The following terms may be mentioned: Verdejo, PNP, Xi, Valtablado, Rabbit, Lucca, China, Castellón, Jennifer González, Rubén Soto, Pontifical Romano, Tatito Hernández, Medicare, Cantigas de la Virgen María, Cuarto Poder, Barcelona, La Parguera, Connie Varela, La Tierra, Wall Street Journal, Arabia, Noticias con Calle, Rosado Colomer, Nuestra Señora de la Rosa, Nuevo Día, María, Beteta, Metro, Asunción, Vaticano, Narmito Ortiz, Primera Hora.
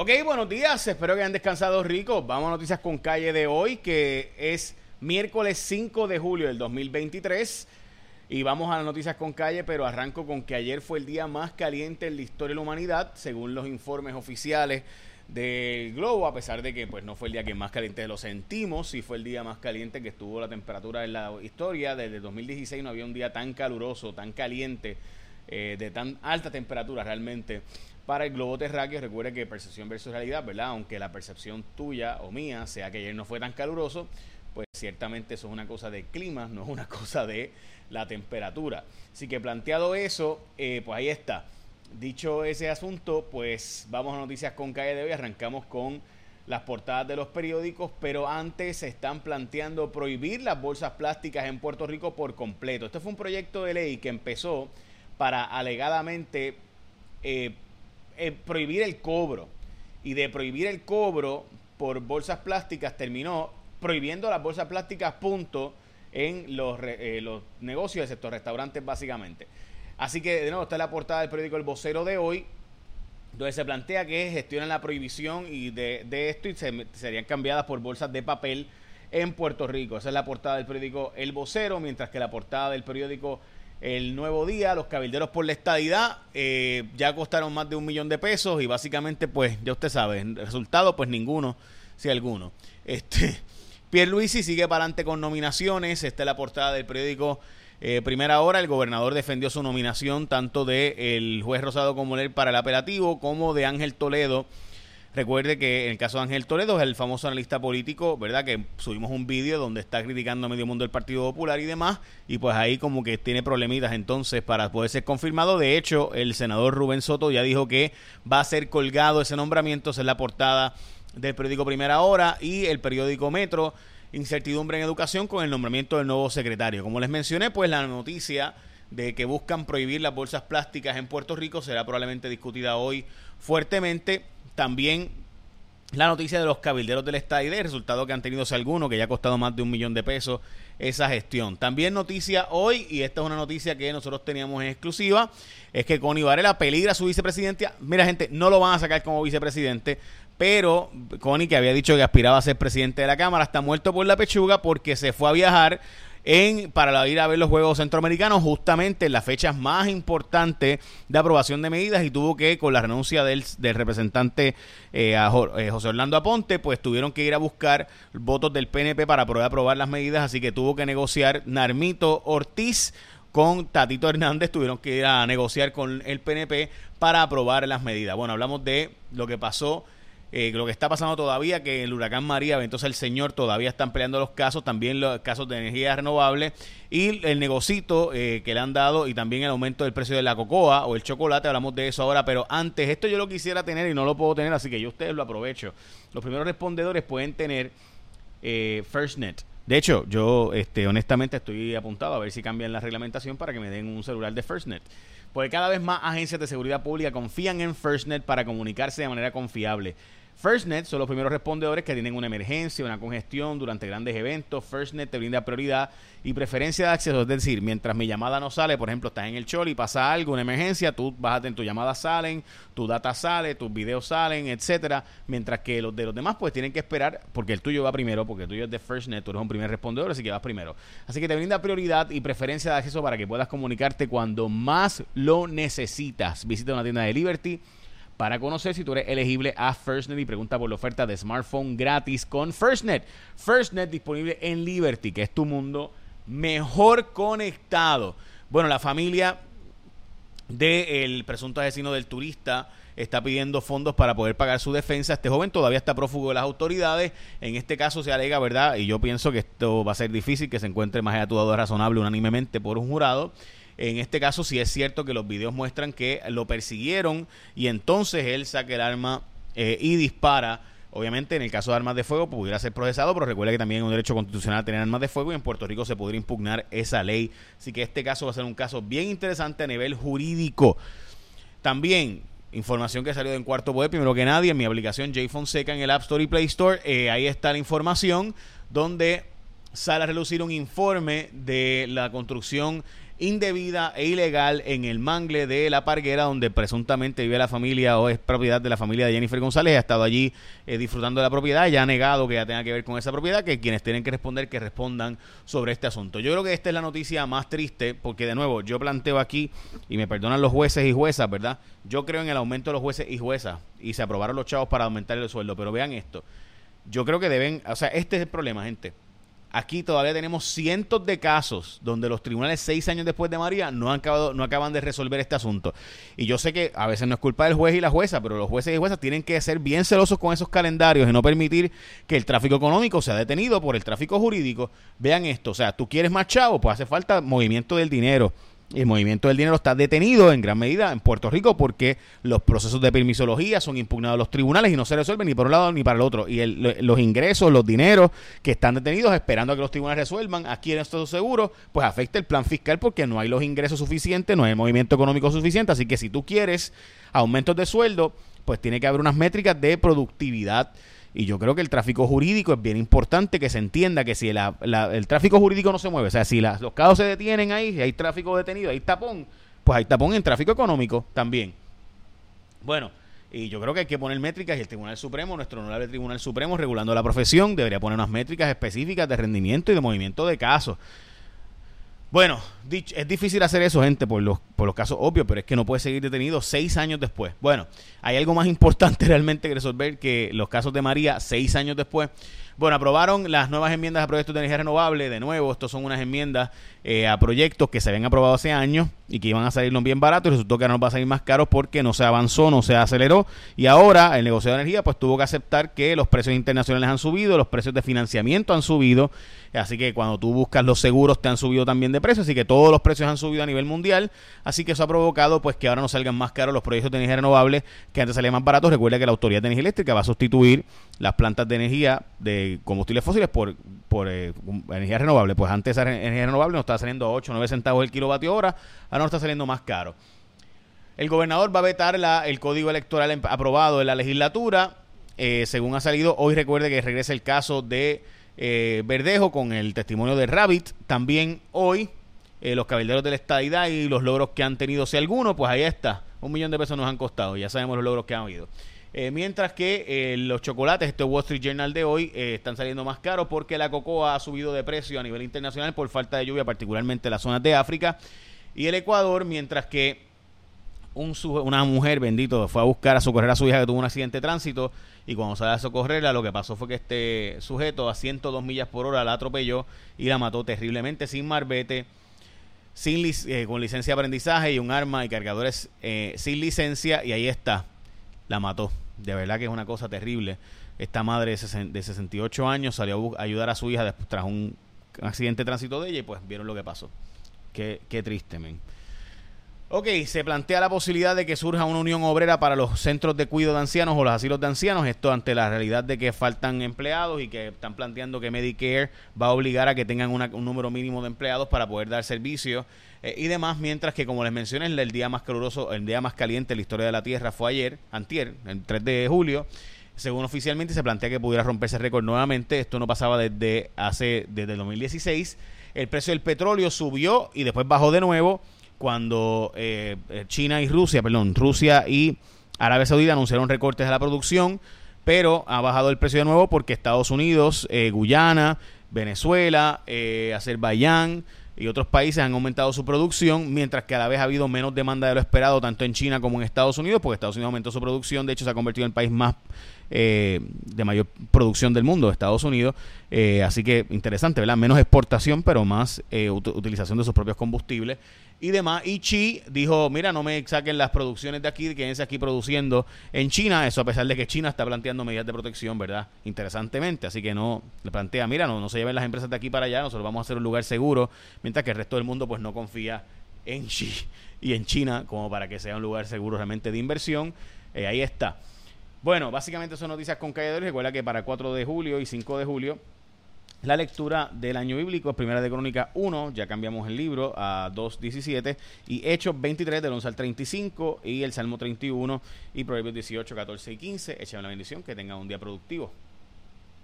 Ok, buenos días, espero que hayan descansado ricos. Vamos a Noticias con Calle de hoy, que es miércoles 5 de julio del 2023. Y vamos a las Noticias con Calle, pero arranco con que ayer fue el día más caliente en la historia de la humanidad, según los informes oficiales del globo, a pesar de que pues no fue el día que más caliente lo sentimos, sí fue el día más caliente que estuvo la temperatura en la historia. Desde 2016 no había un día tan caluroso, tan caliente, de tan alta temperatura realmente. Para el globo terráqueo, recuerde que percepción versus realidad, ¿verdad? Aunque la percepción tuya o mía sea que ayer no fue tan caluroso, pues ciertamente eso es una cosa de clima, no es una cosa de la temperatura. Así que planteado eso, pues ahí está. Dicho ese asunto, pues vamos a Noticias con Calle de hoy. Arrancamos con las portadas de los periódicos, pero antes se están planteando prohibir las bolsas plásticas en Puerto Rico por completo. Este fue un proyecto de ley que empezó para alegadamente prohibir el cobro, y de prohibir el cobro por bolsas plásticas terminó prohibiendo las bolsas plásticas punto en los negocios, excepto restaurantes básicamente. Así que de nuevo está la portada del periódico El Vocero de hoy, donde se plantea que gestionan la prohibición y de esto y serían cambiadas por bolsas de papel en Puerto Rico. Esa es la portada del periódico El Vocero, mientras que la portada del periódico El Nuevo Día, los cabilderos por la estadidad, ya costaron más de $1 millón de pesos y básicamente, pues, ya usted sabe, resultado, pues ninguno, si alguno. Pierluisi sigue para adelante con nominaciones. Esta es la portada del periódico Primera Hora. El gobernador defendió su nominación tanto del juez Rosado Colomer para el apelativo como de Ángel Toledo. Recuerde que en el caso de Ángel Toledo es el famoso analista político, ¿verdad? Que subimos un vídeo donde está criticando a medio mundo el Partido Popular y demás, y pues ahí como que tiene problemitas entonces para poder ser confirmado. De hecho, el senador Rubén Soto ya dijo que va a ser colgado ese nombramiento. Esa es la portada del periódico Primera Hora. Y el periódico Metro, incertidumbre en educación con el nombramiento del nuevo secretario. Como les mencioné, pues la noticia de que buscan prohibir las bolsas plásticas en Puerto Rico será probablemente discutida hoy fuertemente. También la noticia de los cabilderos del estadidad, el resultado que han tenido si alguno, que ya ha costado más de $1 millón de pesos esa gestión. También noticia hoy, y esta es una noticia que nosotros teníamos en exclusiva, es que Connie Varela peligra su vicepresidencia. Mira, gente, no lo van a sacar como vicepresidente, pero Connie, que había dicho que aspiraba a ser presidente de la Cámara, está muerto por la pechuga porque se fue a viajar para ir a ver los Juegos Centroamericanos justamente en las fechas más importantes de aprobación de medidas, y tuvo que, con la renuncia del representante José Orlando Aponte, pues tuvieron que ir a buscar votos del PNP para poder aprobar las medidas, así que tuvo que negociar Narmito Ortiz con Tatito Hernández, tuvieron que ir a negociar con el PNP para aprobar las medidas. Bueno, hablamos de lo que pasó, lo que está pasando todavía, que el huracán María, entonces el señor, todavía están peleando los casos, también los casos de energía renovable y el negocito que le han dado, y también el aumento del precio de la cocoa o el chocolate. Hablamos de eso ahora, pero antes, esto yo lo quisiera tener y no lo puedo tener, así que yo ustedes lo aprovecho. Los primeros respondedores pueden tener FirstNet. De hecho, yo honestamente estoy apuntado a ver si cambian la reglamentación para que me den un celular de FirstNet, porque cada vez más agencias de seguridad pública confían en FirstNet para comunicarse de manera confiable. FirstNet son los primeros respondedores que tienen una emergencia, una congestión durante grandes eventos. FirstNet te brinda prioridad y preferencia de acceso, es decir, mientras mi llamada no sale, por ejemplo, estás en el chol y pasa algo, una emergencia, tú bájate, en tu llamada salen, tu data sale, tus videos salen, etcétera, mientras que los de los demás pues tienen que esperar, porque el tuyo va primero, porque el tuyo es de FirstNet, tú eres un primer respondedor, así que vas primero. Así que te brinda prioridad y preferencia de acceso para que puedas comunicarte cuando más lo necesitas. Visita una tienda de Liberty para conocer si tú eres elegible a FirstNet y pregunta por la oferta de smartphone gratis con FirstNet. FirstNet disponible en Liberty, que es tu mundo mejor conectado. Bueno, la familia del presunto asesino del turista está pidiendo fondos para poder pagar su defensa. Este joven todavía está prófugo de las autoridades. En este caso se alega, ¿verdad? Y yo pienso que esto va a ser difícil, que se encuentre más atuado razonable unánimemente por un jurado. En este caso sí es cierto que los videos muestran que lo persiguieron y entonces él saca el arma y dispara. Obviamente, en el caso de armas de fuego pudiera ser procesado, pero recuerda que también es un derecho constitucional tener armas de fuego y en Puerto Rico se podría impugnar esa ley. Así que este caso va a ser un caso bien interesante a nivel jurídico. También, información que salió de Cuarto Poder, primero que nadie, en mi aplicación Jay Fonseca en el App Store y Play Store, ahí está la información donde sale a relucir un informe de la construcción indebida e ilegal en el mangle de La Parguera, donde presuntamente vive la familia o es propiedad de la familia de Jennifer González. Ha estado allí disfrutando de la propiedad y ha negado que ya tenga que ver con esa propiedad, que quienes tienen que responder, que respondan sobre este asunto. Yo creo que esta es la noticia más triste, porque de nuevo, yo planteo aquí, y me perdonan los jueces y juezas, ¿verdad? Yo creo en el aumento de los jueces y juezas, y se aprobaron los chavos para aumentar el sueldo, pero vean esto. Yo creo que deben, o sea, este es el problema, gente. Aquí todavía tenemos cientos de casos donde los tribunales 6 años después de María no acaban de resolver este asunto. Y yo sé que a veces no es culpa del juez y la jueza, pero los jueces y juezas tienen que ser bien celosos con esos calendarios y no permitir que el tráfico económico sea detenido por el tráfico jurídico. Vean esto, o sea, tú quieres más chavo, pues hace falta movimiento del dinero. El movimiento del dinero está detenido en gran medida en Puerto Rico porque los procesos de permisología son impugnados a los tribunales y no se resuelven ni por un lado ni para el otro. Y los ingresos, los dineros que están detenidos esperando a que los tribunales resuelvan, aquí en estos seguros, pues afecta el plan fiscal porque no hay los ingresos suficientes, no hay el movimiento económico suficiente. Así que si tú quieres aumentos de sueldo, pues tiene que haber unas métricas de productividad. Y yo creo que el tráfico jurídico es bien importante que se entienda que si el tráfico jurídico no se mueve, o sea, si los casos se detienen ahí, si hay tráfico detenido, hay tapón, pues hay tapón en tráfico económico también. Bueno, y yo creo que hay que poner métricas y el Tribunal Supremo, nuestro honorable Tribunal Supremo, regulando la profesión, debería poner unas métricas específicas de rendimiento y de movimiento de casos. Bueno, es difícil hacer eso, gente, por los casos obvios, pero es que no puede seguir detenido 6 años después. Bueno, hay algo más importante realmente que resolver que los casos de María 6 años después. Bueno, aprobaron las nuevas enmiendas a proyectos de energía renovable. De nuevo, estos son unas enmiendas a proyectos que se habían aprobado hace años y que iban a salirnos bien baratos y resultó que ahora nos va a salir más caros porque no se avanzó, no se aceleró. Y ahora el negocio de energía pues tuvo que aceptar que los precios internacionales han subido, los precios de financiamiento han subido. Así que cuando tú buscas los seguros te han subido también de precios, así que todos los precios han subido a nivel mundial, así que eso ha provocado pues que ahora nos salgan más caros los proyectos de energía renovable que antes salían más baratos. Recuerda que la Autoridad de Energía Eléctrica va a sustituir las plantas de energía de combustibles fósiles por energía renovable, pues antes esa energía renovable nos estaba saliendo a 8 o 9 centavos el kilovatio hora, ahora nos está saliendo más caro. El gobernador va a vetar el código electoral aprobado en la legislatura, según ha salido hoy. Recuerde que regresa el caso de Verdejo con el testimonio de Rabbit. También hoy los cabilderos de la estadidad y los logros que han tenido, si alguno, pues ahí está, $1 millón nos han costado, ya sabemos los logros que han habido. Mientras que los chocolates, este Wall Street Journal de hoy, están saliendo más caros porque la cocoa ha subido de precio a nivel internacional por falta de lluvia, particularmente en las zonas de África y el Ecuador, mientras que una mujer, bendito, fue a buscar a socorrer a su hija que tuvo un accidente de tránsito y cuando salió a socorrerla, lo que pasó fue que este sujeto a 102 millas por hora la atropelló y la mató terriblemente, sin marbete, con licencia de aprendizaje y un arma y cargadores sin licencia, y ahí está, la mató. De verdad que es una cosa terrible. Esta madre de 68 años salió a ayudar a su hija tras un accidente de tránsito de ella y pues vieron lo que pasó. Qué triste, men. Ok, se plantea la posibilidad de que surja una unión obrera para los centros de cuidado de ancianos o los asilos de ancianos, esto ante la realidad de que faltan empleados y que están planteando que Medicare va a obligar a que tengan un número mínimo de empleados para poder dar servicios y demás, mientras que, como les mencioné, el día más caluroso, el día más caliente en la historia de la Tierra fue antier, el 3 de julio, según oficialmente se plantea que pudiera romperse el récord nuevamente. Esto no pasaba desde el 2016, el precio del petróleo subió y después bajó de nuevo, cuando Rusia y Arabia Saudita anunciaron recortes a la producción, pero ha bajado el precio de nuevo porque Estados Unidos, Guyana, Venezuela, Azerbaiyán y otros países han aumentado su producción, mientras que a la vez ha habido menos demanda de lo esperado tanto en China como en Estados Unidos, porque Estados Unidos aumentó su producción, de hecho se ha convertido en el país más de mayor producción del mundo, Estados Unidos, así que interesante, ¿verdad? Menos exportación, pero más utilización de sus propios combustibles y demás. Y Xi dijo, mira, no me saquen las producciones de aquí, quédense aquí produciendo en China, eso a pesar de que China está planteando medidas de protección, ¿verdad? Interesantemente, así que no, le plantea, mira, no se lleven las empresas de aquí para allá, nosotros vamos a hacer un lugar seguro, mientras que el resto del mundo pues no confía en Xi y en China como para que sea un lugar seguro realmente de inversión. Ahí está. Bueno, básicamente son noticias con Calle de hoy. Recuerda que para 4 de julio y 5 de julio la lectura del año bíblico es Primera de Crónicas 1, ya cambiamos el libro a 2.17, y Hechos 23 del 11 al 35, y el Salmo 31, y Proverbios 18, 14 y 15. Échame la bendición, que tengan un día productivo.